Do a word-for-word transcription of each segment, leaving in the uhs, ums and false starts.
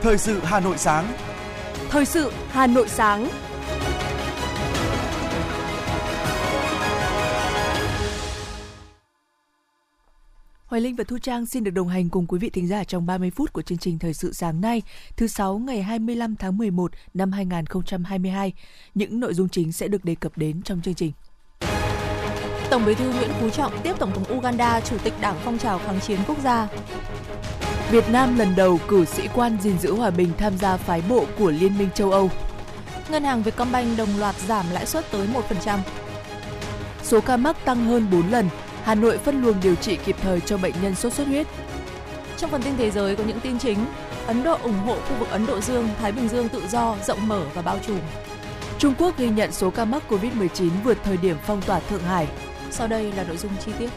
Thời sự Hà Nội sáng. Thời sự Hà Nội sáng. Hoài Linh và Thu Trang xin được đồng hành cùng quý vị thính giả trong ba mươi phút của chương trình Thời sự sáng nay, thứ Sáu ngày hai mươi lăm tháng mười một năm hai nghìn không trăm hai mươi hai. Những nội dung chính sẽ được đề cập đến trong chương trình. Tổng Bí thư Nguyễn Phú Trọng tiếp Tổng thống Uganda, Chủ tịch Đảng Phong trào Kháng chiến Quốc gia. Việt Nam lần đầu cử sĩ quan gìn giữ hòa bình tham gia phái bộ của Liên minh châu Âu. Ngân hàng Vietcombank đồng loạt giảm lãi suất tới một phần trăm. Số ca mắc tăng hơn bốn lần. Hà Nội phân luồng điều trị kịp thời cho bệnh nhân sốt xuất huyết. Trong phần tin thế giới có những tin chính: Ấn Độ ủng hộ khu vực Ấn Độ Dương, Thái Bình Dương tự do, rộng mở và bao trùm. Trung Quốc ghi nhận số ca mắc covid mười chín vượt thời điểm phong tỏa Thượng Hải. Sau đây là nội dung chi tiết.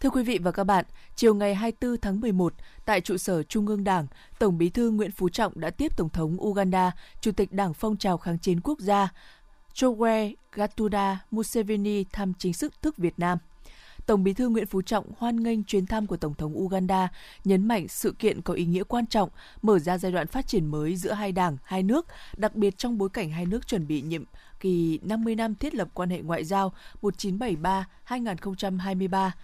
Thưa quý vị và các bạn, chiều ngày hai mươi tư tháng mười một, tại trụ sở Trung ương Đảng, Tổng Bí thư Nguyễn Phú Trọng đã tiếp Tổng thống Uganda, Chủ tịch Đảng Phong trào Kháng chiến Quốc gia, Yoweri Kaguta Museveni thăm chính thức thức Việt Nam. Tổng Bí thư Nguyễn Phú Trọng hoan nghênh chuyến thăm của Tổng thống Uganda, nhấn mạnh sự kiện có ý nghĩa quan trọng, mở ra giai đoạn phát triển mới giữa hai đảng, hai nước, đặc biệt trong bối cảnh hai nước chuẩn bị nhiệm kỳ năm mươi năm thiết lập quan hệ ngoại giao một nghìn chín trăm bảy mươi ba đến hai nghìn không trăm hai mươi ba.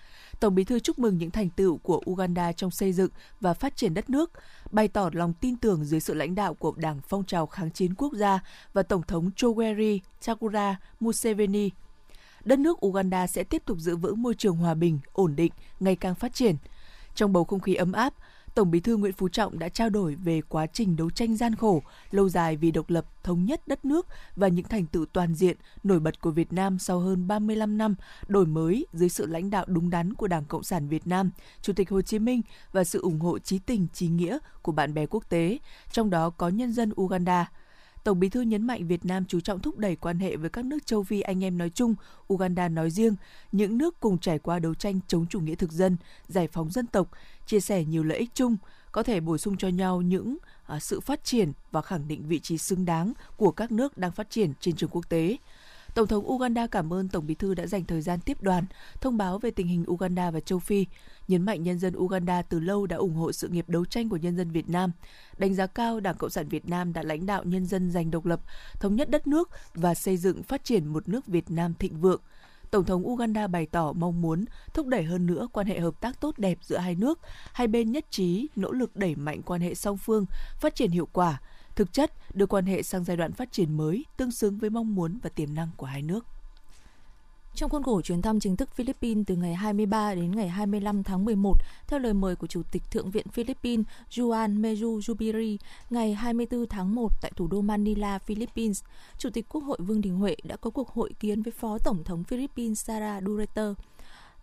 Tổng Bí thư chúc mừng những thành tựu của Uganda trong xây dựng và phát triển đất nước, bày tỏ lòng tin tưởng dưới sự lãnh đạo của Đảng Phong trào Kháng chiến Quốc gia và Tổng thống Choquery Chakura Museveni. Đất nước Uganda sẽ tiếp tục giữ vững môi trường hòa bình, ổn định, ngày càng phát triển. Trong bầu không khí ấm áp, Tổng Bí thư Nguyễn Phú Trọng đã trao đổi về quá trình đấu tranh gian khổ, lâu dài vì độc lập, thống nhất đất nước và những thành tựu toàn diện, nổi bật của Việt Nam sau hơn ba mươi lăm năm đổi mới dưới sự lãnh đạo đúng đắn của Đảng Cộng sản Việt Nam, Chủ tịch Hồ Chí Minh và sự ủng hộ chí tình, chí nghĩa của bạn bè quốc tế, trong đó có nhân dân Uganda. Tổng Bí thư nhấn mạnh Việt Nam chú trọng thúc đẩy quan hệ với các nước châu Phi anh em nói chung, Uganda nói riêng, những nước cùng trải qua đấu tranh chống chủ nghĩa thực dân, giải phóng dân tộc, chia sẻ nhiều lợi ích chung, có thể bổ sung cho nhau những uh, sự phát triển và khẳng định vị trí xứng đáng của các nước đang phát triển trên trường quốc tế. Tổng thống Uganda cảm ơn Tổng Bí thư đã dành thời gian tiếp đoàn, thông báo về tình hình Uganda và châu Phi, nhấn mạnh nhân dân Uganda từ lâu đã ủng hộ sự nghiệp đấu tranh của nhân dân Việt Nam, đánh giá cao Đảng Cộng sản Việt Nam đã lãnh đạo nhân dân giành độc lập, thống nhất đất nước và xây dựng phát triển một nước Việt Nam thịnh vượng. Tổng thống Uganda bày tỏ mong muốn thúc đẩy hơn nữa quan hệ hợp tác tốt đẹp giữa hai nước, hai bên nhất trí nỗ lực đẩy mạnh quan hệ song phương, phát triển hiệu quả, thực chất đưa quan hệ sang giai đoạn phát triển mới tương xứng với mong muốn và tiềm năng của hai nước. Trong khuôn khổ chuyến thăm chính thức Philippines từ ngày hai mươi ba đến ngày hai mươi lăm tháng mười một, theo lời mời của Chủ tịch Thượng viện Philippines Juan Miguel Zubiri, ngày hai mươi tư tháng một tại thủ đô Manila, Philippines, Chủ tịch Quốc hội Vương Đình Huệ đã có cuộc hội kiến với Phó Tổng thống Philippines Sara Duterte.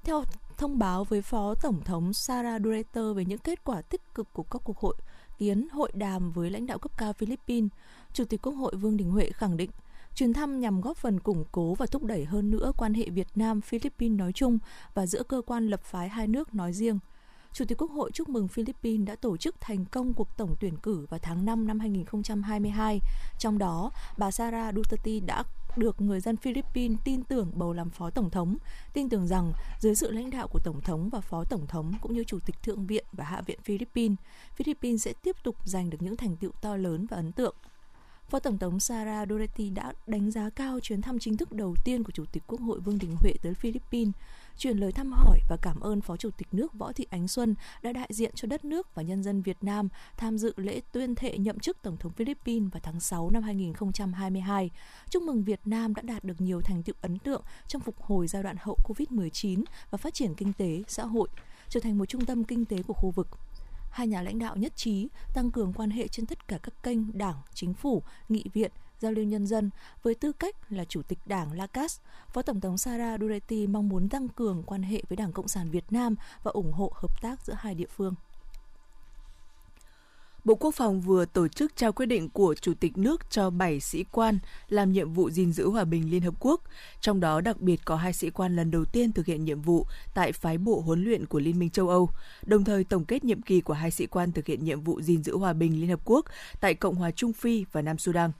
Theo thông báo với Phó Tổng thống Sara Duterte về những kết quả tích cực của các cuộc hội kiến hội đàm với lãnh đạo cấp cao Philippines, Chủ tịch Quốc hội Vương Đình Huệ khẳng định chuyến thăm nhằm góp phần củng cố và thúc đẩy hơn nữa quan hệ Việt Nam-Philippines nói chung và giữa cơ quan lập phái hai nước nói riêng. Chủ tịch Quốc hội chúc mừng Philippines đã tổ chức thành công cuộc tổng tuyển cử vào tháng năm năm hai nghìn không trăm hai mươi hai. Trong đó, bà Sara Duterte đã được người dân Philippines tin tưởng bầu làm Phó Tổng thống, tin tưởng rằng dưới sự lãnh đạo của Tổng thống và Phó Tổng thống cũng như Chủ tịch Thượng viện và Hạ viện Philippines, Philippines sẽ tiếp tục giành được những thành tựu to lớn và ấn tượng. Phó Tổng thống Sara Duterte đã đánh giá cao chuyến thăm chính thức đầu tiên của Chủ tịch Quốc hội Vương Đình Huệ tới Philippines, chuyển lời thăm hỏi và cảm ơn Phó Chủ tịch nước Võ Thị Ánh Xuân đã đại diện cho đất nước và nhân dân Việt Nam tham dự lễ tuyên thệ nhậm chức Tổng thống Philippines vào tháng sáu năm hai nghìn không trăm hai mươi hai. Chúc mừng Việt Nam đã đạt được nhiều thành tựu ấn tượng trong phục hồi giai đoạn hậu covid mười chín và phát triển kinh tế, xã hội, trở thành một trung tâm kinh tế của khu vực. Hai nhà lãnh đạo nhất trí tăng cường quan hệ trên tất cả các kênh đảng, chính phủ, nghị viện, giao lưu nhân dân. Với tư cách là Chủ tịch Đảng Lacas, Phó Tổng thống Sara Duterte mong muốn tăng cường quan hệ với Đảng Cộng sản Việt Nam và ủng hộ hợp tác giữa hai địa phương. Bộ Quốc phòng vừa tổ chức trao quyết định của Chủ tịch nước cho bảy sĩ quan làm nhiệm vụ gìn giữ hòa bình Liên Hợp Quốc, trong đó đặc biệt có hai sĩ quan lần đầu tiên thực hiện nhiệm vụ tại phái bộ huấn luyện của Liên minh châu Âu, đồng thời tổng kết nhiệm kỳ của hai sĩ quan thực hiện nhiệm vụ gìn giữ hòa bình Liên Hợp Quốc tại Cộng hòa Trung Phi và Nam Sudan.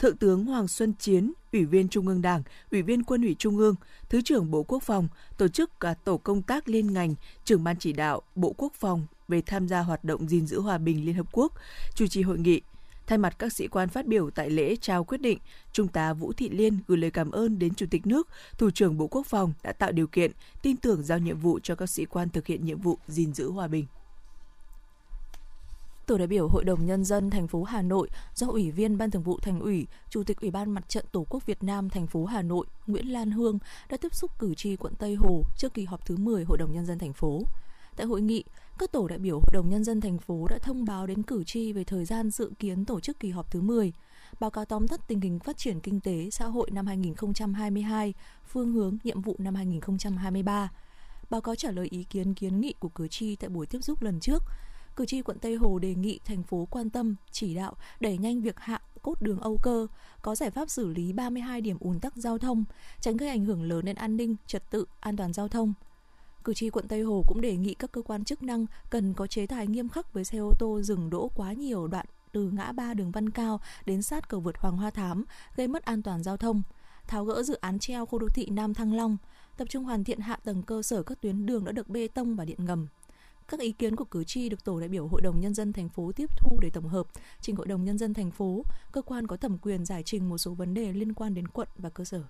Thượng tướng Hoàng Xuân Chiến, Ủy viên Trung ương Đảng, Ủy viên Quân ủy Trung ương, Thứ trưởng Bộ Quốc phòng, tổ chức cả tổ công tác liên ngành, trưởng ban chỉ đạo Bộ Quốc phòng về tham gia hoạt động gìn giữ hòa bình Liên Hợp Quốc, chủ trì hội nghị. Thay mặt các sĩ quan phát biểu tại lễ trao quyết định, Trung tá Vũ Thị Liên gửi lời cảm ơn đến Chủ tịch nước, Thủ trưởng Bộ Quốc phòng đã tạo điều kiện, tin tưởng giao nhiệm vụ cho các sĩ quan thực hiện nhiệm vụ gìn giữ hòa bình. Tổ đại biểu Hội đồng Nhân dân thành phố Hà Nội do Ủy viên Ban Thường vụ Thành ủy, Chủ tịch Ủy ban Mặt trận Tổ quốc Việt Nam thành phố Hà Nội Nguyễn Lan Hương đã tiếp xúc cử tri quận Tây Hồ trước kỳ họp thứ mười Hội đồng Nhân dân thành phố. Tại hội nghị, các tổ đại biểu Hội đồng Nhân dân thành phố đã thông báo đến cử tri về thời gian dự kiến tổ chức kỳ họp thứ mười, báo cáo tóm tắt tình hình phát triển kinh tế, xã hội năm hai nghìn không trăm hai mươi hai, phương hướng, nhiệm vụ năm hai nghìn không trăm hai mươi ba, báo cáo trả lời ý kiến kiến nghị của cử tri tại buổi tiếp xúc lần trước. Cử tri quận Tây Hồ đề nghị thành phố quan tâm, chỉ đạo, đẩy nhanh việc hạ cốt đường Âu Cơ, có giải pháp xử lý ba mươi hai điểm ùn tắc giao thông, tránh gây ảnh hưởng lớn đến an ninh, trật tự, an toàn giao thông. Cử tri quận Tây Hồ cũng đề nghị các cơ quan chức năng cần có chế tài nghiêm khắc với xe ô tô dừng đỗ quá nhiều đoạn từ ngã ba đường Văn Cao đến sát cầu vượt Hoàng Hoa Thám, gây mất an toàn giao thông, tháo gỡ dự án treo khu đô thị Nam Thăng Long, tập trung hoàn thiện hạ tầng cơ sở các tuyến đường đã được bê tông và điện ngầm. Các ý kiến của cử tri được tổ đại biểu Hội đồng Nhân dân thành phố tiếp thu để tổng hợp, trình Hội đồng Nhân dân thành phố, cơ quan có thẩm quyền giải trình một số vấn đề liên quan đến quận và cơ sở.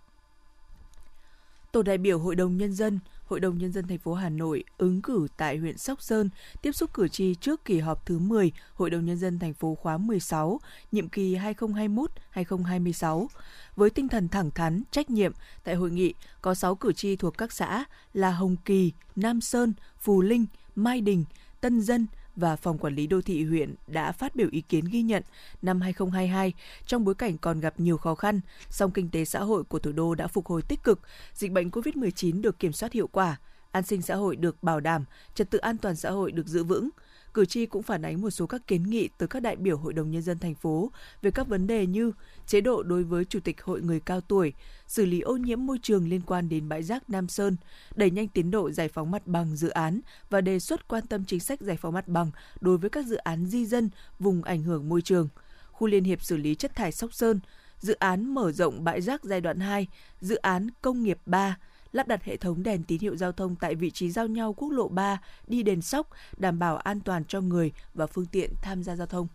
Tổ đại biểu Hội đồng Nhân dân, Hội đồng Nhân dân thành phố Hà Nội ứng cử tại huyện Sóc Sơn tiếp xúc cử tri trước kỳ họp thứ mười Hội đồng Nhân dân thành phố khóa mười sáu, nhiệm kỳ hai nghìn không trăm hai mươi mốt đến hai nghìn không trăm hai mươi sáu. Với tinh thần thẳng thắn, trách nhiệm, tại hội nghị có sáu cử tri thuộc các xã là Hồng Kỳ, Nam Sơn, Phù Linh, Mai Đình, Tân Dân và Phòng Quản lý Đô thị huyện đã phát biểu ý kiến ghi nhận năm hai nghìn không trăm hai mươi hai, trong bối cảnh còn gặp nhiều khó khăn, song kinh tế xã hội của thủ đô đã phục hồi tích cực, dịch bệnh covid mười chín được kiểm soát hiệu quả, an sinh xã hội được bảo đảm, trật tự an toàn xã hội được giữ vững. Cử tri cũng phản ánh một số các kiến nghị từ các đại biểu Hội đồng Nhân dân thành phố về các vấn đề như chế độ đối với Chủ tịch Hội người cao tuổi, xử lý ô nhiễm môi trường liên quan đến bãi rác Nam Sơn, đẩy nhanh tiến độ giải phóng mặt bằng dự án và đề xuất quan tâm chính sách giải phóng mặt bằng đối với các dự án di dân vùng ảnh hưởng môi trường, khu liên hiệp xử lý chất thải Sóc Sơn, dự án mở rộng bãi rác giai đoạn hai, dự án công nghiệp ba, lắp đặt hệ thống đèn tín hiệu giao thông tại vị trí giao nhau quốc lộ ba đi đền Sóc, đảm bảo an toàn cho người và phương tiện tham gia giao thông.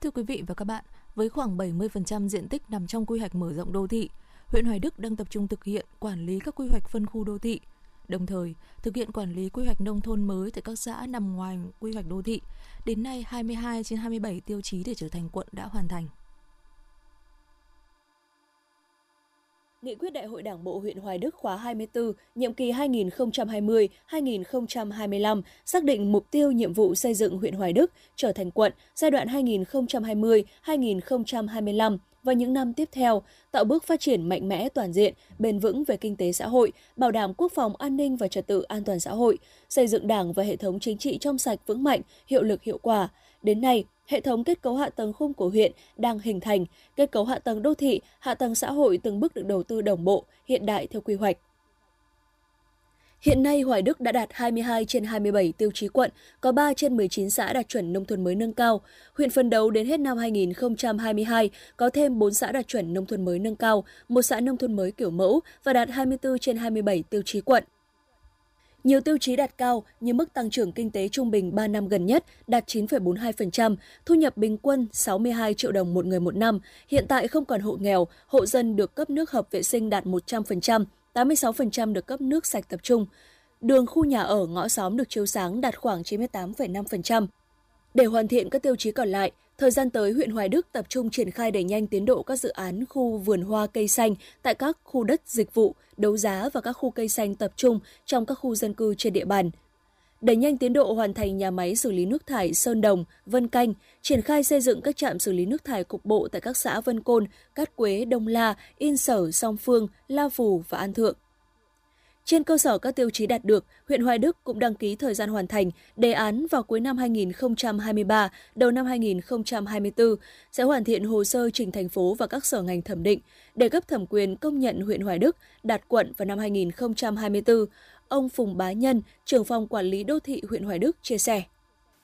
Thưa quý vị và các bạn, với khoảng bảy mươi phần trăm diện tích nằm trong quy hoạch mở rộng đô thị, huyện Hoài Đức đang tập trung thực hiện quản lý các quy hoạch phân khu đô thị, đồng thời thực hiện quản lý quy hoạch nông thôn mới tại các xã nằm ngoài quy hoạch đô thị. Đến nay, hai mươi hai trên hai mươi bảy tiêu chí để trở thành quận đã hoàn thành. Nghị quyết Đại hội Đảng bộ huyện Hoài Đức khóa hai mươi tư, nhiệm kỳ hai nghìn không trăm hai mươi đến hai nghìn không trăm hai mươi lăm xác định mục tiêu nhiệm vụ xây dựng huyện Hoài Đức trở thành quận giai đoạn hai nghìn không trăm hai mươi đến hai nghìn không trăm hai mươi lăm và những năm tiếp theo, tạo bước phát triển mạnh mẽ toàn diện, bền vững về kinh tế xã hội, bảo đảm quốc phòng an ninh và trật tự an toàn xã hội, xây dựng Đảng và hệ thống chính trị trong sạch vững mạnh, hiệu lực hiệu quả. Đến nay, hệ thống kết cấu hạ tầng khung của huyện đang hình thành, kết cấu hạ tầng đô thị, hạ tầng xã hội từng bước được đầu tư đồng bộ, hiện đại theo quy hoạch. Hiện nay, Hoài Đức đã đạt hai mươi hai trên hai mươi bảy tiêu chí quận, có ba trên mười chín xã đạt chuẩn nông thôn mới nâng cao. Huyện phấn đấu đến hết năm hai nghìn không trăm hai mươi hai có thêm bốn xã đạt chuẩn nông thôn mới nâng cao, một xã nông thôn mới kiểu mẫu và đạt hai mươi tư trên hai mươi bảy tiêu chí quận. Nhiều tiêu chí đạt cao như mức tăng trưởng kinh tế trung bình ba năm gần nhất đạt chín phẩy bốn mươi hai phần trăm, thu nhập bình quân sáu mươi hai triệu đồng một người một năm. Hiện tại không còn hộ nghèo, hộ dân được cấp nước hợp vệ sinh đạt một trăm phần trăm, tám mươi sáu phần trăm được cấp nước sạch tập trung. Đường khu nhà ở ngõ xóm được chiếu sáng đạt khoảng chín mươi tám phẩy năm phần trăm. Để hoàn thiện các tiêu chí còn lại, thời gian tới, huyện Hoài Đức tập trung triển khai đẩy nhanh tiến độ các dự án khu vườn hoa cây xanh tại các khu đất dịch vụ, đấu giá và các khu cây xanh tập trung trong các khu dân cư trên địa bàn. Đẩy nhanh tiến độ hoàn thành nhà máy xử lý nước thải Sơn Đồng, Vân Canh, triển khai xây dựng các trạm xử lý nước thải cục bộ tại các xã Vân Côn, Cát Quế, Đông La, Yên Sở, Song Phương, La Phù và An Thượng. Trên cơ sở các tiêu chí đạt được, huyện Hoài Đức cũng đăng ký thời gian hoàn thành đề án vào cuối năm hai nghìn không trăm hai mươi ba, đầu năm hai nghìn không trăm hai mươi tư, sẽ hoàn thiện hồ sơ trình thành phố và các sở ngành thẩm định để cấp thẩm quyền công nhận huyện Hoài Đức đạt quận vào năm hai nghìn không trăm hai mươi tư. Ông Phùng Bá Nhân, trưởng phòng quản lý đô thị huyện Hoài Đức chia sẻ.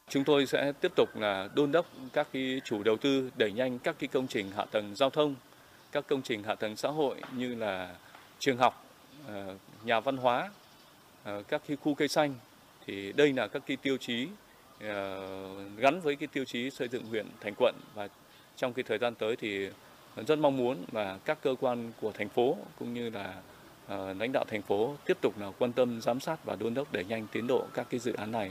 Chúng tôi sẽ tiếp tục là đôn đốc các cái chủ đầu tư đẩy nhanh các cái công trình hạ tầng giao thông, các công trình hạ tầng xã hội như là trường học, nhà văn hóa, các cái khu cây xanh. Thì đây là các cái tiêu chí gắn với cái tiêu chí xây dựng huyện thành quận, và trong cái thời gian tới thì rất mong muốn là các cơ quan của thành phố cũng như là lãnh đạo thành phố tiếp tục là quan tâm giám sát và đôn đốc đẩy nhanh tiến độ các cái dự án này.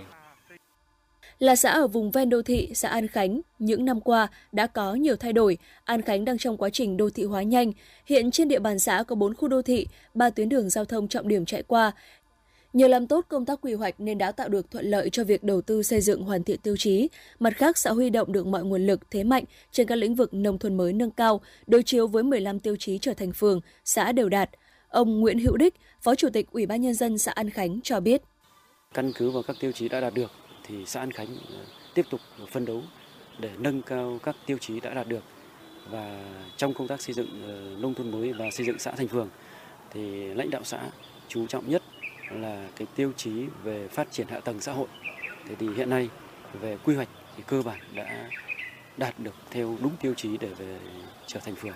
Là xã ở vùng ven đô thị, xã An Khánh những năm qua đã có nhiều thay đổi. An Khánh đang trong quá trình đô thị hóa nhanh. Hiện trên địa bàn xã có bốn khu đô thị, ba tuyến đường giao thông trọng điểm chạy qua. Nhờ làm tốt công tác quy hoạch nên đã tạo được thuận lợi cho việc đầu tư xây dựng hoàn thiện tiêu chí. Mặt khác, xã huy động được mọi nguồn lực, thế mạnh trên các lĩnh vực nông thôn mới nâng cao, đối chiếu với mười lăm tiêu chí trở thành phường, xã đều đạt. Ông Nguyễn Hữu Đức, Phó Chủ tịch Ủy ban Nhân dân xã An Khánh cho biết. Căn cứ vào các tiêu chí đã đạt được thì xã An Khánh tiếp tục phấn đấu để nâng cao các tiêu chí đã đạt được. Và trong công tác xây dựng nông thôn mới và xây dựng xã thành phường thì lãnh đạo xã chú trọng nhất là cái tiêu chí về phát triển hạ tầng xã hội. Thế thì hiện nay về quy hoạch thì cơ bản đã đạt được theo đúng tiêu chí để về trở thành phường.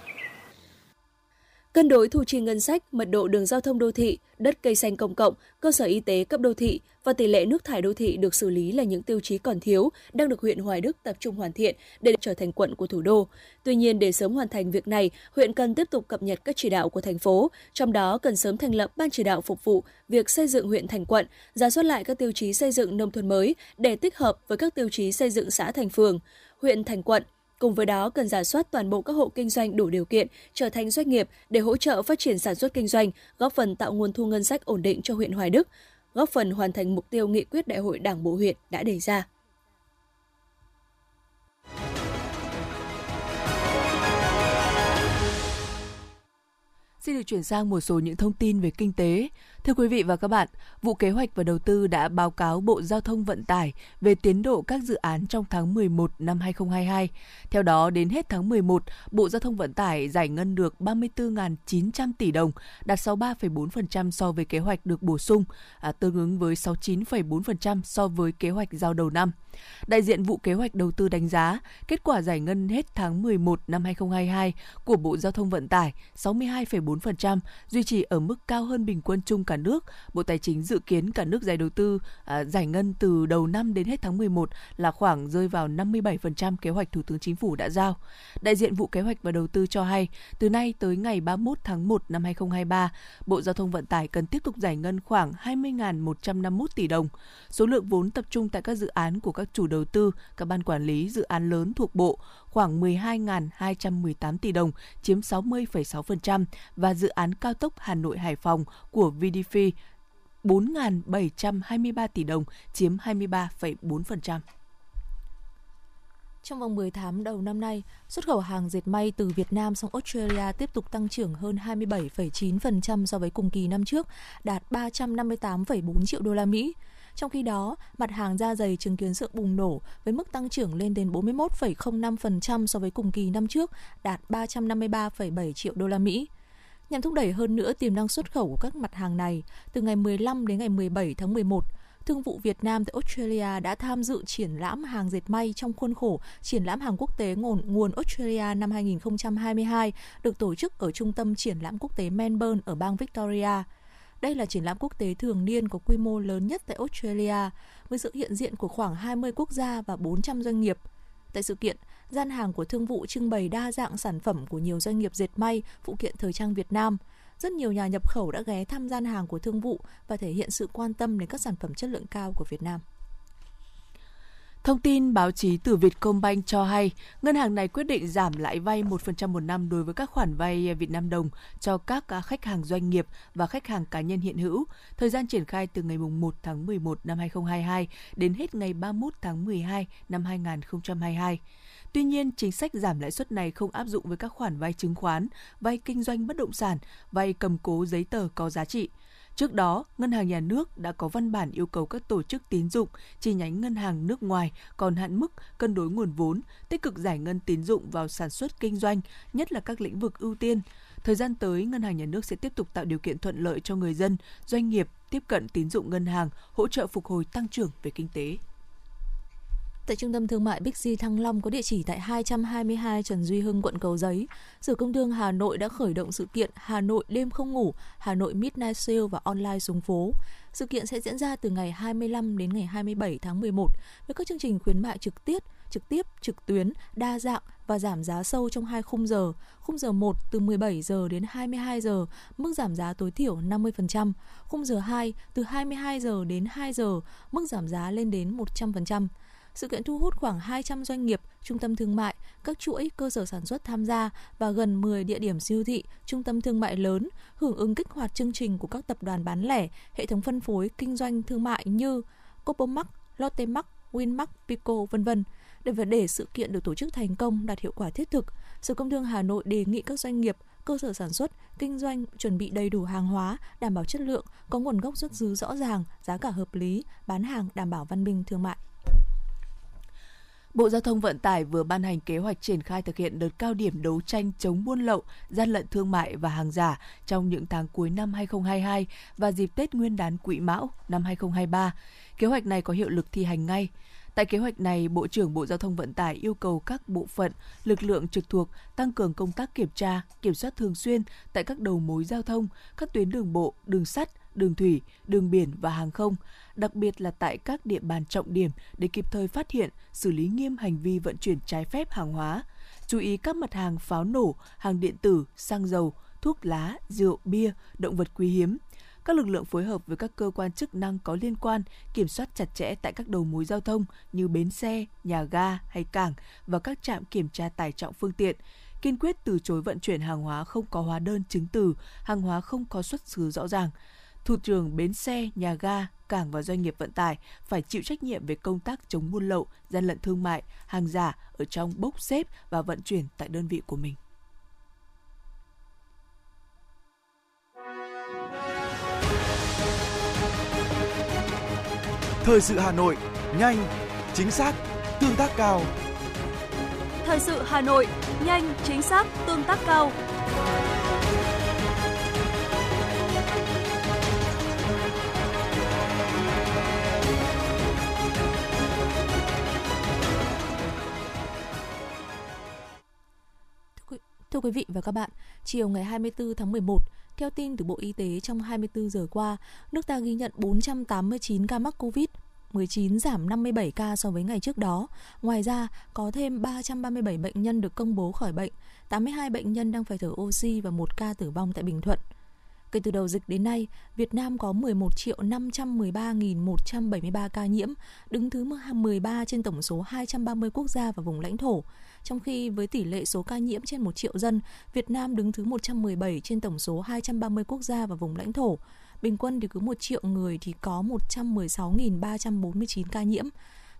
Cân đối thu chi ngân sách, mật độ đường giao thông đô thị, đất cây xanh công cộng, cơ sở y tế cấp đô thị và tỷ lệ nước thải đô thị được xử lý là những tiêu chí còn thiếu, đang được huyện Hoài Đức tập trung hoàn thiện để trở thành quận của thủ đô. Tuy nhiên, để sớm hoàn thành việc này, huyện cần tiếp tục cập nhật các chỉ đạo của thành phố, trong đó cần sớm thành lập ban chỉ đạo phục vụ việc xây dựng huyện thành quận, rà soát lại các tiêu chí xây dựng nông thôn mới để tích hợp với các tiêu chí xây dựng xã thành phường, huyện thành quận. Cùng với đó, cần rà soát toàn bộ các hộ kinh doanh đủ điều kiện trở thành doanh nghiệp để hỗ trợ phát triển sản xuất kinh doanh, góp phần tạo nguồn thu ngân sách ổn định cho huyện Hoài Đức, góp phần hoàn thành mục tiêu nghị quyết Đại hội Đảng bộ huyện đã đề ra. Xin được chuyển sang một số những thông tin về kinh tế. Thưa quý vị và các bạn, Vụ Kế hoạch và Đầu tư đã báo cáo Bộ Giao thông Vận tải về tiến độ các dự án trong tháng mười một năm hai không hai hai. Theo đó, đến hết tháng mười một, Bộ Giao thông Vận tải giải ngân được ba mươi tư nghìn chín trăm tỷ đồng, đạt sáu mươi ba phẩy bốn phần trăm so với kế hoạch được bổ sung, à, tương ứng với sáu mươi chín phẩy bốn phần trăm so với kế hoạch giao đầu năm. Đại diện Vụ Kế hoạch Đầu tư đánh giá, kết quả giải ngân hết tháng mười một năm hai không hai hai của Bộ Giao thông Vận tải sáu mươi hai phẩy bốn phần trăm, duy trì ở mức cao hơn bình quân chung cả nước. Bộ Tài chính dự kiến cả nước giải đầu tư à, giải ngân từ đầu năm đến hết tháng mười một là khoảng rơi vào năm mươi bảy phần trăm kế hoạch Thủ tướng Chính phủ đã giao. Đại diện Vụ Kế hoạch và Đầu tư cho hay, từ nay tới ngày ba mươi mốt tháng một năm hai không hai ba, Bộ Giao thông Vận tải cần tiếp tục giải ngân khoảng hai mươi nghìn một trăm năm mươi mốt tỷ đồng. Số lượng vốn tập trung tại các dự án của các các chủ đầu tư, các ban quản lý dự án lớn thuộc bộ khoảng mười hai nghìn hai trăm mười tám tỷ đồng, chiếm sáu mươi phẩy sáu phần trăm, và dự án cao tốc Hà Nội - Hải Phòng của vê đê pê bốn nghìn bảy trăm hai mươi ba tỷ đồng, chiếm hai mươi ba phẩy bốn phần trăm. Trong vòng mười tháng đầu năm nay, xuất khẩu hàng dệt may từ Việt Nam sang Australia tiếp tục tăng trưởng hơn hai mươi bảy phẩy chín phần trăm so với cùng kỳ năm trước, đạt ba trăm năm mươi tám phẩy bốn triệu đô la Mỹ. Trong khi đó, mặt hàng da giày chứng kiến sự bùng nổ với mức tăng trưởng lên đến bốn mươi mốt phẩy không năm phần trăm so với cùng kỳ năm trước, đạt ba trăm năm mươi ba phẩy bảy triệu đô la Mỹ. Nhằm thúc đẩy hơn nữa tiềm năng xuất khẩu của các mặt hàng này, từ ngày mười lăm đến ngày mười bảy tháng mười một, Thương vụ Việt Nam tại Australia đã tham dự triển lãm hàng dệt may trong khuôn khổ triển lãm hàng quốc tế nguồn, nguồn Australia năm hai không hai hai được tổ chức ở trung tâm triển lãm quốc tế Melbourne ở bang Victoria. Đây là triển lãm quốc tế thường niên có quy mô lớn nhất tại Australia, với sự hiện diện của khoảng hai mươi quốc gia và bốn trăm doanh nghiệp. Tại sự kiện, gian hàng của thương vụ trưng bày đa dạng sản phẩm của nhiều doanh nghiệp dệt may, phụ kiện thời trang Việt Nam. Rất nhiều nhà nhập khẩu đã ghé thăm gian hàng của thương vụ và thể hiện sự quan tâm đến các sản phẩm chất lượng cao của Việt Nam. Thông tin báo chí từ Vietcombank cho hay, ngân hàng này quyết định giảm lãi vay một phần trăm một năm đối với các khoản vay Việt Nam đồng cho các khách hàng doanh nghiệp và khách hàng cá nhân hiện hữu. Thời gian triển khai từ ngày mùng một tháng mười một năm hai không hai hai đến hết ngày ba mươi mốt tháng mười hai năm hai không hai hai. Tuy nhiên, chính sách giảm lãi suất này không áp dụng với các khoản vay chứng khoán, vay kinh doanh bất động sản, vay cầm cố giấy tờ có giá trị. Trước đó, Ngân hàng Nhà nước đã có văn bản yêu cầu các tổ chức tín dụng, chi nhánh ngân hàng nước ngoài còn hạn mức, cân đối nguồn vốn, tích cực giải ngân tín dụng vào sản xuất kinh doanh, nhất là các lĩnh vực ưu tiên. Thời gian tới, Ngân hàng Nhà nước sẽ tiếp tục tạo điều kiện thuận lợi cho người dân, doanh nghiệp tiếp cận tín dụng ngân hàng, hỗ trợ phục hồi tăng trưởng về kinh tế. Tại trung tâm thương mại Big C Thăng Long có địa chỉ tại hai trăm hai mươi hai Trần Duy Hưng, quận Cầu Giấy, Sở Công Thương Hà Nội đã khởi động sự kiện Hà Nội đêm không ngủ, Hà Nội Midnight Sale và online xuống phố. Sự kiện sẽ diễn ra từ ngày hai mươi lăm đến ngày hai mươi bảy tháng mười một với các chương trình khuyến mại trực tiếp, trực tiếp, trực tuyến, đa dạng và giảm giá sâu trong hai khung giờ. Khung giờ một từ mười bảy giờ đến hai mươi hai giờ, mức giảm giá tối thiểu năm mươi phần trăm. Khung giờ hai từ hai mươi hai giờ đến hai giờ, mức giảm giá lên đến một trăm phần trăm. Sự kiện thu hút khoảng hai trăm doanh nghiệp, trung tâm thương mại, các chuỗi cơ sở sản xuất tham gia và gần mười địa điểm siêu thị, trung tâm thương mại lớn, hưởng ứng kích hoạt chương trình của các tập đoàn bán lẻ, hệ thống phân phối kinh doanh thương mại như Co.opmart, Lotte Mart, WinMart, Pico, vân vân. Để vấn đề sự kiện được tổ chức thành công đạt hiệu quả thiết thực, Sở Công Thương Hà Nội đề nghị các doanh nghiệp, cơ sở sản xuất, kinh doanh chuẩn bị đầy đủ hàng hóa, đảm bảo chất lượng, có nguồn gốc xuất xứ rõ ràng, giá cả hợp lý, bán hàng đảm bảo văn minh thương mại. Bộ Giao thông Vận tải vừa ban hành kế hoạch triển khai thực hiện đợt cao điểm đấu tranh chống buôn lậu, gian lận thương mại và hàng giả trong những tháng cuối năm hai không hai hai và dịp Tết Nguyên đán Quý Mão năm hai không hai ba. Kế hoạch này có hiệu lực thi hành ngay. Tại kế hoạch này, Bộ trưởng Bộ Giao thông Vận tải yêu cầu các bộ phận, lực lượng trực thuộc tăng cường công tác kiểm tra, kiểm soát thường xuyên tại các đầu mối giao thông, các tuyến đường bộ, đường sắt, đường thủy, đường biển và hàng không, đặc biệt là tại các địa bàn trọng điểm để kịp thời phát hiện, xử lý nghiêm hành vi vận chuyển trái phép hàng hóa, chú ý các mặt hàng pháo nổ, hàng điện tử, xăng dầu, thuốc lá, rượu, bia, động vật quý hiếm. Các lực lượng phối hợp với các cơ quan chức năng có liên quan kiểm soát chặt chẽ tại các đầu mối giao thông như bến xe, nhà ga hay cảng và các trạm kiểm tra tải trọng phương tiện, kiên quyết từ chối vận chuyển hàng hóa không có hóa đơn chứng từ, hàng hóa không có xuất xứ rõ ràng. Thủ trưởng bến xe, nhà ga, cảng và doanh nghiệp vận tải phải chịu trách nhiệm về công tác chống buôn lậu, gian lận thương mại, hàng giả ở trong bốc xếp và vận chuyển tại đơn vị của mình. Thời sự Hà Nội, nhanh, chính xác, tương tác cao. Thời sự Hà Nội, nhanh, chính xác, tương tác cao. Thưa quý vị và các bạn, chiều ngày hai mươi tư tháng mười một, theo tin từ Bộ Y tế, trong hai mươi tư giờ qua, nước ta ghi nhận bốn trăm tám mươi chín ca mắc covid mười chín, giảm năm mươi bảy ca so với ngày trước đó. Ngoài ra, có thêm ba trăm ba mươi bảy bệnh nhân được công bố khỏi bệnh, tám mươi hai bệnh nhân đang phải thở oxy và một ca tử vong tại Bình Thuận. Kể từ đầu dịch đến nay, Việt Nam có mười một triệu năm trăm mười ba nghìn một trăm bảy mươi ba ca nhiễm, đứng thứ mười ba trên tổng số hai trăm ba mươi quốc gia và vùng lãnh thổ. Trong khi với tỷ lệ số ca nhiễm trên một triệu dân, Việt Nam đứng thứ một trăm mười bảy trên tổng số hai trăm ba mươi quốc gia và vùng lãnh thổ. Bình quân thì cứ một triệu người thì có một trăm mười sáu nghìn ba trăm bốn mươi chín ca nhiễm.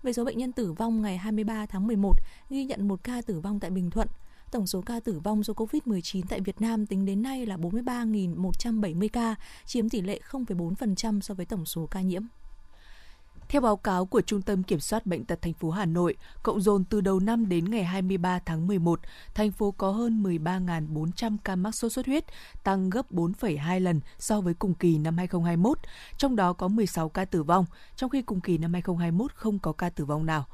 Về số bệnh nhân tử vong, ngày hai mươi ba tháng mười một ghi nhận một ca tử vong tại Bình Thuận. Tổng số ca tử vong do covid mười chín tại Việt Nam tính đến nay là bốn mươi ba nghìn một trăm bảy mươi ca, chiếm tỷ lệ không phẩy bốn phần trăm so với tổng số ca nhiễm. Theo báo cáo của Trung tâm Kiểm soát Bệnh tật thành phố Hà Nội, cộng dồn từ đầu năm đến ngày hai mươi ba tháng mười một, thành phố có hơn mười ba nghìn bốn trăm ca mắc sốt xuất huyết, tăng gấp bốn phẩy hai lần so với cùng kỳ năm hai không hai mốt, trong đó có mười sáu ca tử vong, trong khi cùng kỳ năm hai không hai mốt không có ca tử vong nào.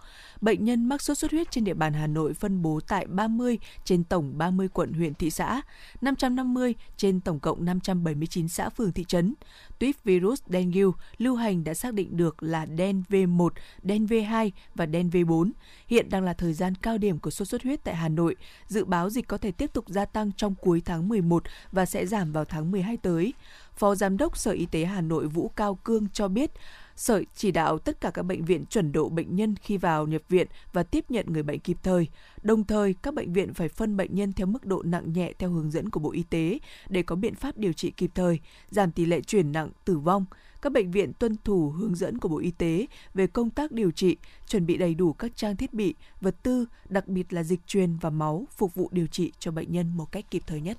Bệnh nhân mắc sốt xuất huyết trên địa bàn Hà Nội phân bố tại ba mươi trên tổng ba mươi quận, huyện, thị xã, năm trăm năm mươi trên tổng cộng năm trăm bảy mươi chín xã, phường, thị trấn. Tuyếp virus dengue lưu hành đã xác định được là đen vê một, đen vê hai và đen vê bốn. Hiện đang là thời gian cao điểm của sốt xuất huyết tại Hà Nội. Dự báo dịch có thể tiếp tục gia tăng trong cuối tháng mười một và sẽ giảm vào tháng mười hai tới. Phó Giám đốc Sở Y tế Hà Nội Vũ Cao Cương cho biết, Sở chỉ đạo tất cả các bệnh viện chuẩn độ bệnh nhân khi vào nhập viện và tiếp nhận người bệnh kịp thời. Đồng thời, các bệnh viện phải phân bệnh nhân theo mức độ nặng nhẹ theo hướng dẫn của Bộ Y tế để có biện pháp điều trị kịp thời, giảm tỷ lệ chuyển nặng, tử vong. Các bệnh viện tuân thủ hướng dẫn của Bộ Y tế về công tác điều trị, chuẩn bị đầy đủ các trang thiết bị, vật tư, đặc biệt là dịch truyền và máu, phục vụ điều trị cho bệnh nhân một cách kịp thời nhất.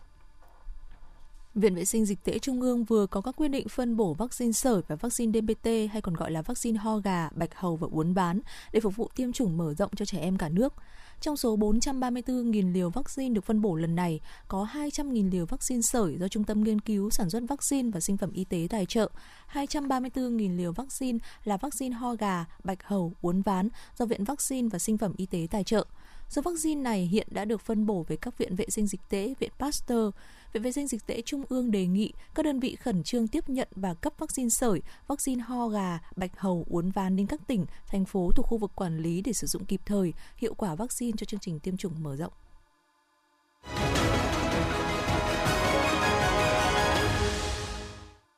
Viện Vệ sinh Dịch tễ Trung ương vừa có các quyết định phân bổ vaccine sởi và vaccine đê pê tê hay còn gọi là vaccine ho gà, bạch hầu và uốn ván để phục vụ tiêm chủng mở rộng cho trẻ em cả nước. Trong số bốn trăm ba mươi tư nghìn liều vaccine được phân bổ lần này, có hai trăm nghìn liều vaccine sởi do Trung tâm Nghiên cứu Sản xuất Vaccine và Sinh phẩm Y tế tài trợ, hai trăm ba mươi tư nghìn liều vaccine là vaccine ho gà, bạch hầu, uốn ván do Viện Vaccine và Sinh phẩm Y tế tài trợ. Số vaccine này hiện đã được phân bổ về các Viện Vệ sinh Dịch tễ, Viện Pasteur. Viện Vệ sinh Dịch tễ Trung ương đề nghị các đơn vị khẩn trương tiếp nhận và cấp vaccine sởi, vaccine ho gà, bạch hầu, uốn ván đến các tỉnh, thành phố thuộc khu vực quản lý để sử dụng kịp thời, hiệu quả vaccine cho chương trình tiêm chủng mở rộng.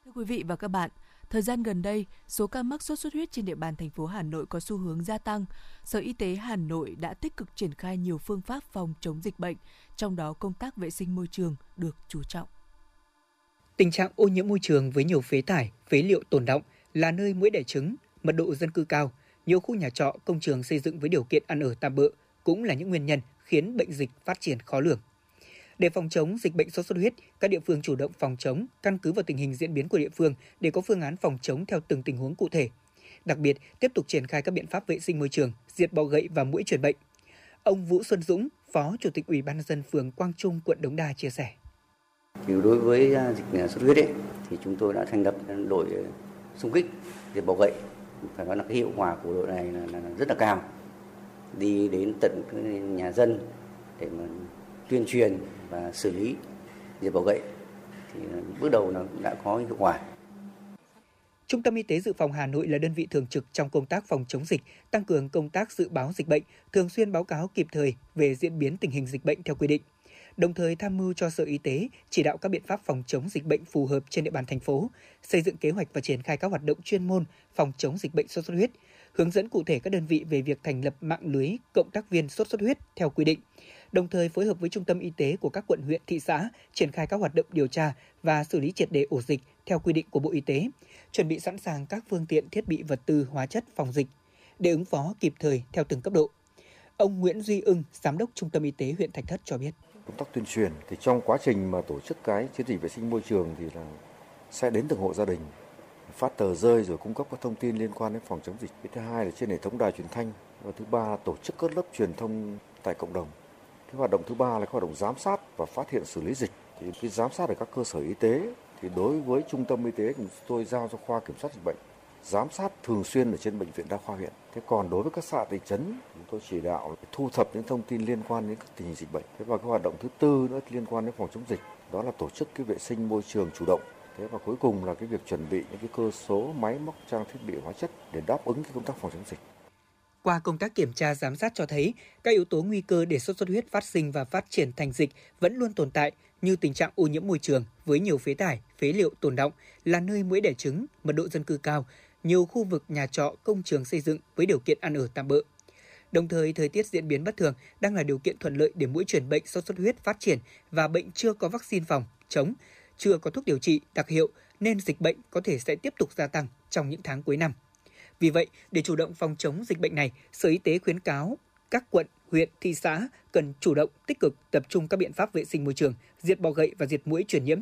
Thưa quý vị và các bạn, thời gian gần đây, số ca mắc sốt xuất huyết trên địa bàn thành phố Hà Nội có xu hướng gia tăng. Sở Y tế Hà Nội đã tích cực triển khai nhiều phương pháp phòng chống dịch bệnh, trong đó công tác vệ sinh môi trường được chú trọng. Tình trạng ô nhiễm môi trường với nhiều phế thải, phế liệu tồn đọng là nơi muỗi đẻ trứng, mật độ dân cư cao, nhiều khu nhà trọ, công trường xây dựng với điều kiện ăn ở tạm bợ cũng là những nguyên nhân khiến bệnh dịch phát triển khó lường. Để phòng chống dịch bệnh sốt xuất huyết, các địa phương chủ động phòng chống, căn cứ vào tình hình diễn biến của địa phương để có phương án phòng chống theo từng tình huống cụ thể. Đặc biệt, tiếp tục triển khai các biện pháp vệ sinh môi trường, diệt bọ gậy và muỗi truyền bệnh. Ông Vũ Xuân Dũng, Phó Chủ tịch Ủy ban nhân dân phường Quang Trung, quận Đống Đa chia sẻ. Đối với dịch sốt huyết ấy, thì chúng tôi đã thành lập đội xung kích diệt bọ gậy. Phải nói là cái hiệu quả của đội này là, là rất là cao. Đi đến tận nhà dân để mà tuyên truyền và xử lý diệt bọ gậy thì bước đầu nó đã có hiệu quả. Trung tâm Y tế Dự phòng Hà Nội là đơn vị thường trực trong công tác phòng chống dịch, tăng cường công tác dự báo dịch bệnh, thường xuyên báo cáo kịp thời về diễn biến tình hình dịch bệnh theo quy định. Đồng thời tham mưu cho Sở Y tế chỉ đạo các biện pháp phòng chống dịch bệnh phù hợp trên địa bàn thành phố, xây dựng kế hoạch và triển khai các hoạt động chuyên môn phòng chống dịch bệnh sốt xuất huyết, hướng dẫn cụ thể các đơn vị về việc thành lập mạng lưới cộng tác viên sốt xuất huyết theo quy định. Đồng thời phối hợp với trung tâm y tế của các quận, huyện, thị xã triển khai các hoạt động điều tra và xử lý triệt để ổ dịch theo quy định của Bộ Y tế, chuẩn bị sẵn sàng các phương tiện, thiết bị, vật tư, hóa chất phòng dịch để ứng phó kịp thời theo từng cấp độ. Ông Nguyễn Duy Ưng, giám đốc Trung tâm Y tế huyện Thạch Thất cho biết. Công tác tuyên truyền thì trong quá trình mà tổ chức cái chiến dịch vệ sinh môi trường thì là sẽ đến từng hộ gia đình, phát tờ rơi rồi cung cấp các thông tin liên quan đến phòng chống dịch. Thứ hai là trên hệ thống đài truyền thanh, và thứ ba là tổ chức các lớp truyền thông tại cộng đồng. Cái hoạt động thứ ba là hoạt động giám sát và phát hiện xử lý dịch. Thì cái giám sát ở các cơ sở y tế thì đối với trung tâm y tế chúng tôi giao cho khoa kiểm soát dịch bệnh giám sát thường xuyên ở trên bệnh viện đa khoa huyện. Thế còn đối với các xã thị trấn chúng tôi chỉ đạo thu thập những thông tin liên quan đến tình hình dịch bệnh. Thế và cái hoạt động thứ tư nữa liên quan đến phòng chống dịch đó là tổ chức cái vệ sinh môi trường chủ động. Thế và cuối cùng là cái việc chuẩn bị những cái cơ số máy móc, trang thiết bị, hóa chất để đáp ứng cái công tác phòng chống dịch. Qua công tác kiểm tra giám sát cho thấy, các yếu tố nguy cơ để sốt xuất huyết phát sinh và phát triển thành dịch vẫn luôn tồn tại như tình trạng ô nhiễm môi trường với nhiều phế thải, phế liệu tồn đọng là nơi muỗi đẻ trứng, mật độ dân cư cao, nhiều khu vực nhà trọ, công trường xây dựng với điều kiện ăn ở tạm bợ. Đồng thời, thời tiết diễn biến bất thường đang là điều kiện thuận lợi để muỗi truyền bệnh sốt xuất huyết phát triển và bệnh chưa có vaccine phòng, chống, chưa có thuốc điều trị đặc hiệu nên dịch bệnh có thể sẽ tiếp tục gia tăng trong những tháng cuối năm. Vì vậy, để chủ động phòng chống dịch bệnh này, Sở Y tế khuyến cáo các quận, huyện, thị xã cần chủ động, tích cực tập trung các biện pháp vệ sinh môi trường, diệt bọ gậy và diệt muỗi truyền nhiễm.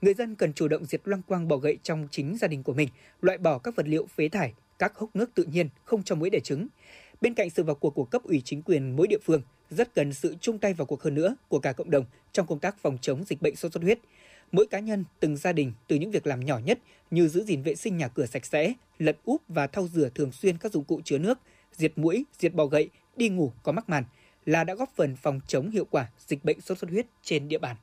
Người dân cần chủ động diệt loang quang bọ gậy trong chính gia đình của mình, loại bỏ các vật liệu phế thải, các hốc nước tự nhiên không cho muỗi đẻ trứng. Bên cạnh sự vào cuộc của cấp ủy chính quyền mỗi địa phương, rất cần sự chung tay vào cuộc hơn nữa của cả cộng đồng trong công tác phòng chống dịch bệnh sốt xuất huyết. Mỗi cá nhân, từng gia đình từ những việc làm nhỏ nhất như giữ gìn vệ sinh nhà cửa sạch sẽ, lật úp và thau rửa thường xuyên các dụng cụ chứa nước, diệt muỗi, diệt bọ gậy, đi ngủ có mắc màn là đã góp phần phòng chống hiệu quả dịch bệnh sốt xuất huyết trên địa bàn.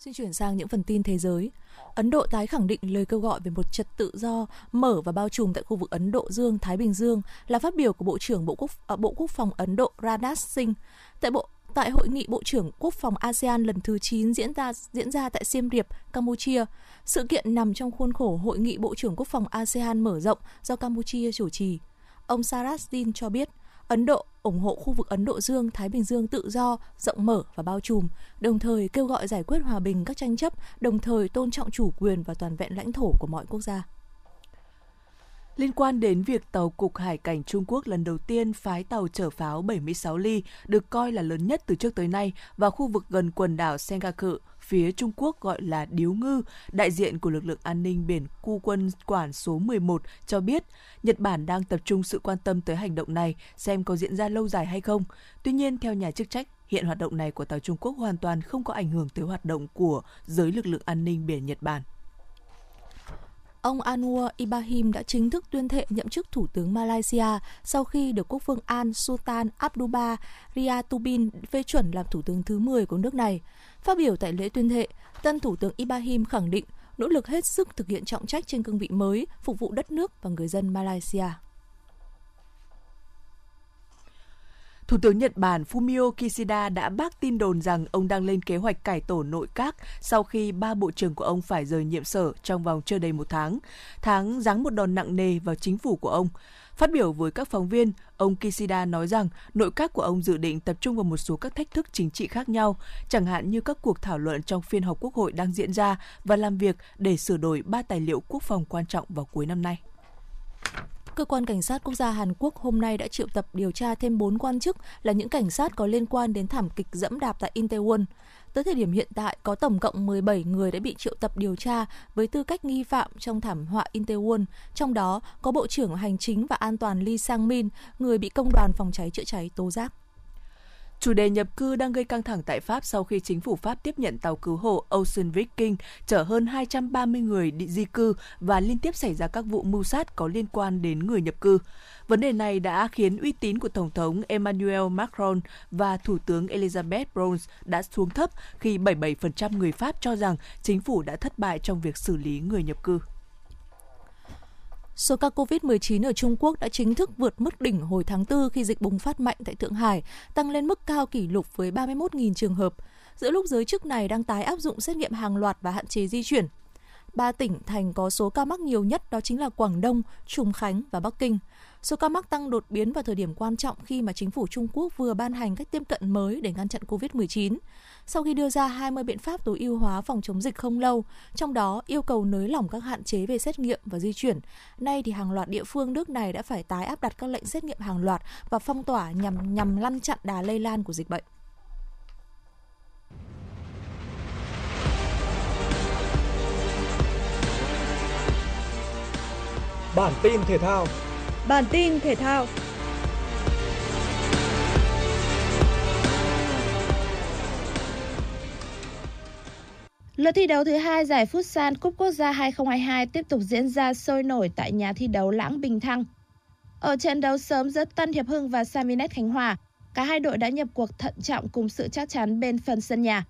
Xin chuyển sang những phần tin thế giới. Ấn Độ tái khẳng định lời kêu gọi về một trật tự do, mở và bao trùm tại khu vực Ấn Độ Dương-Thái Bình Dương là phát biểu của Bộ trưởng Bộ Quốc, Bộ Quốc phòng Ấn Độ Rajnath Singh tại Bộ Tại hội nghị Bộ trưởng Quốc phòng a sê an lần thứ chín diễn ra diễn ra tại Siem Reap, Campuchia. Sự kiện nằm trong khuôn khổ hội nghị Bộ trưởng Quốc phòng a sê an mở rộng do Campuchia chủ trì. Ông Sara Duterte cho biết, Ấn Độ ủng hộ khu vực Ấn Độ Dương, Thái Bình Dương tự do, rộng mở và bao trùm, đồng thời kêu gọi giải quyết hòa bình các tranh chấp, đồng thời tôn trọng chủ quyền và toàn vẹn lãnh thổ của mọi quốc gia. Liên quan đến việc tàu Cục Hải cảnh Trung Quốc lần đầu tiên phái tàu chở pháo bảy mươi sáu ly, được coi là lớn nhất từ trước tới nay, vào khu vực gần quần đảo Senkaku, phía Trung Quốc gọi là Điếu Ngư, đại diện của lực lượng an ninh biển Khu quân quản số mười một cho biết Nhật Bản đang tập trung sự quan tâm tới hành động này, xem có diễn ra lâu dài hay không. Tuy nhiên, theo nhà chức trách, hiện hoạt động này của tàu Trung Quốc hoàn toàn không có ảnh hưởng tới hoạt động của giới lực lượng an ninh biển Nhật Bản. Ông Anwar Ibrahim đã chính thức tuyên thệ nhậm chức Thủ tướng Malaysia sau khi được Quốc vương An Sultan Abdullah Riayatuddin phê chuẩn làm Thủ tướng thứ mười của nước này. Phát biểu tại lễ tuyên thệ, tân Thủ tướng Ibrahim khẳng định nỗ lực hết sức thực hiện trọng trách trên cương vị mới, phục vụ đất nước và người dân Malaysia. Thủ tướng Nhật Bản Fumio Kishida đã bác tin đồn rằng ông đang lên kế hoạch cải tổ nội các sau khi ba bộ trưởng của ông phải rời nhiệm sở trong vòng chưa đầy một tháng, tháng giáng một đòn nặng nề vào chính phủ của ông. Phát biểu với các phóng viên, ông Kishida nói rằng nội các của ông dự định tập trung vào một số các thách thức chính trị khác nhau, chẳng hạn như các cuộc thảo luận trong phiên họp Quốc hội đang diễn ra và làm việc để sửa đổi ba tài liệu quốc phòng quan trọng vào cuối năm nay. Cơ quan Cảnh sát Quốc gia Hàn Quốc hôm nay đã triệu tập điều tra thêm bốn quan chức là những cảnh sát có liên quan đến thảm kịch dẫm đạp tại Itaewon. Tới thời điểm hiện tại, có tổng cộng mười bảy người đã bị triệu tập điều tra với tư cách nghi phạm trong thảm họa Itaewon, trong đó có Bộ trưởng Hành chính và An toàn Lee Sang-min, người bị Công đoàn Phòng cháy chữa cháy tố giác. Chủ đề nhập cư đang gây căng thẳng tại Pháp sau khi chính phủ Pháp tiếp nhận tàu cứu hộ Ocean Viking chở hơn hai trăm ba mươi người đi di cư và liên tiếp xảy ra các vụ mưu sát có liên quan đến người nhập cư. Vấn đề này đã khiến uy tín của Tổng thống Emmanuel Macron và Thủ tướng Elizabeth Browns đã xuống thấp khi bảy mươi bảy phần trăm người Pháp cho rằng chính phủ đã thất bại trong việc xử lý người nhập cư. Số ca covid mười chín ở Trung Quốc đã chính thức vượt mức đỉnh hồi tháng tư khi dịch bùng phát mạnh tại Thượng Hải, tăng lên mức cao kỷ lục với ba mươi mốt nghìn trường hợp. Giữa lúc giới chức này đang tái áp dụng xét nghiệm hàng loạt và hạn chế di chuyển. Ba tỉnh thành có số ca mắc nhiều nhất đó chính là Quảng Đông, Trùng Khánh và Bắc Kinh. Số ca mắc tăng đột biến vào thời điểm quan trọng khi mà chính phủ Trung Quốc vừa ban hành cách tiếp cận mới để ngăn chặn covid mười chín. Sau khi đưa ra hai mươi biện pháp tối ưu hóa phòng chống dịch không lâu, trong đó yêu cầu nới lỏng các hạn chế về xét nghiệm và di chuyển, nay thì hàng loạt địa phương nước này đã phải tái áp đặt các lệnh xét nghiệm hàng loạt và phong tỏa nhằm nhằm ngăn chặn đà lây lan của dịch bệnh. Bản tin thể thao. Bản tin thể thao. Lượt thi đấu thứ hai giải Futsal Cúp Quốc gia hai không hai hai tiếp tục diễn ra sôi nổi tại nhà thi đấu Lãng Bình Thăng. Ở trận đấu sớm giữa Tân Hiệp Hưng và Saminet Khánh Hòa, cả hai đội đã nhập cuộc thận trọng cùng sự chắc chắn bên phần sân nhà.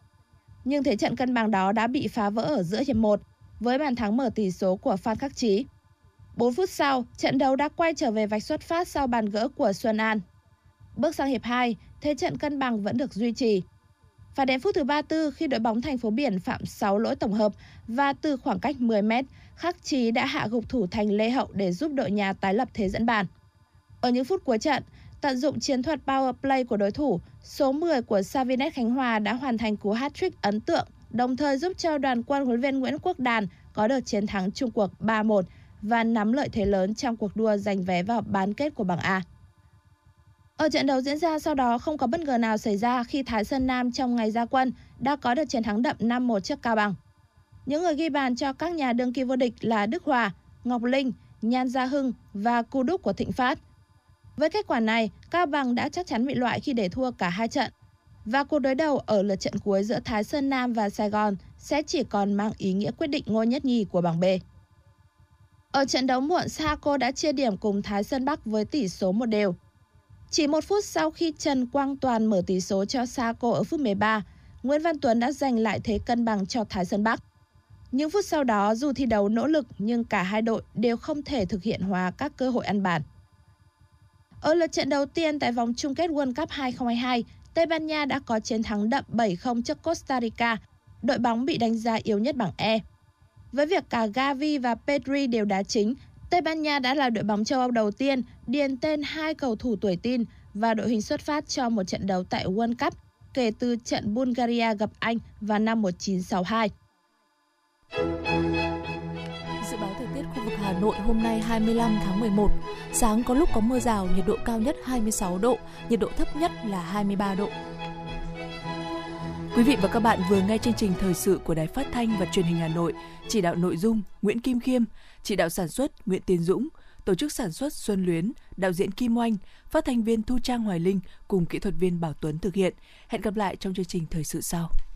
Nhưng thế trận cân bằng đó đã bị phá vỡ ở giữa hiệp một với bàn thắng mở tỷ số của Phan Khắc Trí. bốn phút sau, trận đấu đã quay trở về vạch xuất phát sau bàn gỡ của Xuân An. Bước sang hiệp hai, thế trận cân bằng vẫn được duy trì. Và đến phút thứ ba mươi tư khi đội bóng thành phố Biển phạm sáu lỗi tổng hợp và từ khoảng cách mười mét, Khắc Trí đã hạ gục thủ thành Lê Hậu để giúp đội nhà tái lập thế dẫn bàn. Ở những phút cuối trận, tận dụng chiến thuật power play của đối thủ, số mười của Savinet Khánh Hòa đã hoàn thành cú hat-trick ấn tượng, đồng thời giúp cho đoàn quân huấn luyện viên Nguyễn Quốc Đàn có được chiến thắng chung cuộc ba một. Và nắm lợi thế lớn trong cuộc đua giành vé vào bán kết của bảng A. Ở trận đấu diễn ra sau đó không có bất ngờ nào xảy ra khi Thái Sơn Nam trong ngày ra quân đã có được chiến thắng đậm năm một trước Cao Bằng. Những người ghi bàn cho các nhà đương kim vô địch là Đức Hòa, Ngọc Linh, Nhan Gia Hưng và Cú Đúc của Thịnh Phát. Với kết quả này, Cao Bằng đã chắc chắn bị loại khi để thua cả hai trận. Và cuộc đối đầu ở lượt trận cuối giữa Thái Sơn Nam và Sài Gòn sẽ chỉ còn mang ý nghĩa quyết định ngôi nhất nhì của bảng B. Ở trận đấu muộn, Saco đã chia điểm cùng Thái Sơn Bắc với tỷ số một đều. Chỉ một phút sau khi Trần Quang Toàn mở tỷ số cho Saco ở phút mười ba, Nguyễn Văn Tuấn đã giành lại thế cân bằng cho Thái Sơn Bắc. Những phút sau đó, dù thi đấu nỗ lực nhưng cả hai đội đều không thể thực hiện hóa các cơ hội ăn bàn. Ở lượt trận đầu tiên tại vòng chung kết World Cup hai không hai hai, Tây Ban Nha đã có chiến thắng đậm bảy không trước Costa Rica, đội bóng bị đánh giá yếu nhất bảng E. Với việc cả Gavi và Pedri đều đá chính, Tây Ban Nha đã là đội bóng châu Âu đầu tiên điền tên hai cầu thủ tuổi teen và đội hình xuất phát cho một trận đấu tại World Cup kể từ trận Bulgaria gặp Anh vào năm một nghìn chín trăm sáu mươi hai. Dự báo thời tiết khu vực Hà Nội hôm nay hai mươi lăm tháng mười một. Sáng có lúc có mưa rào, nhiệt độ cao nhất hai mươi sáu độ, nhiệt độ thấp nhất là hai mươi ba độ. Quý vị và các bạn vừa nghe chương trình thời sự của Đài Phát thanh và Truyền hình Hà Nội, chỉ đạo nội dung Nguyễn Kim Khiêm, chỉ đạo sản xuất Nguyễn Tiến Dũng, tổ chức sản xuất Xuân Luyến, đạo diễn Kim Oanh, phát thanh viên Thu Trang Hoài Linh cùng kỹ thuật viên Bảo Tuấn thực hiện. Hẹn gặp lại trong chương trình thời sự sau.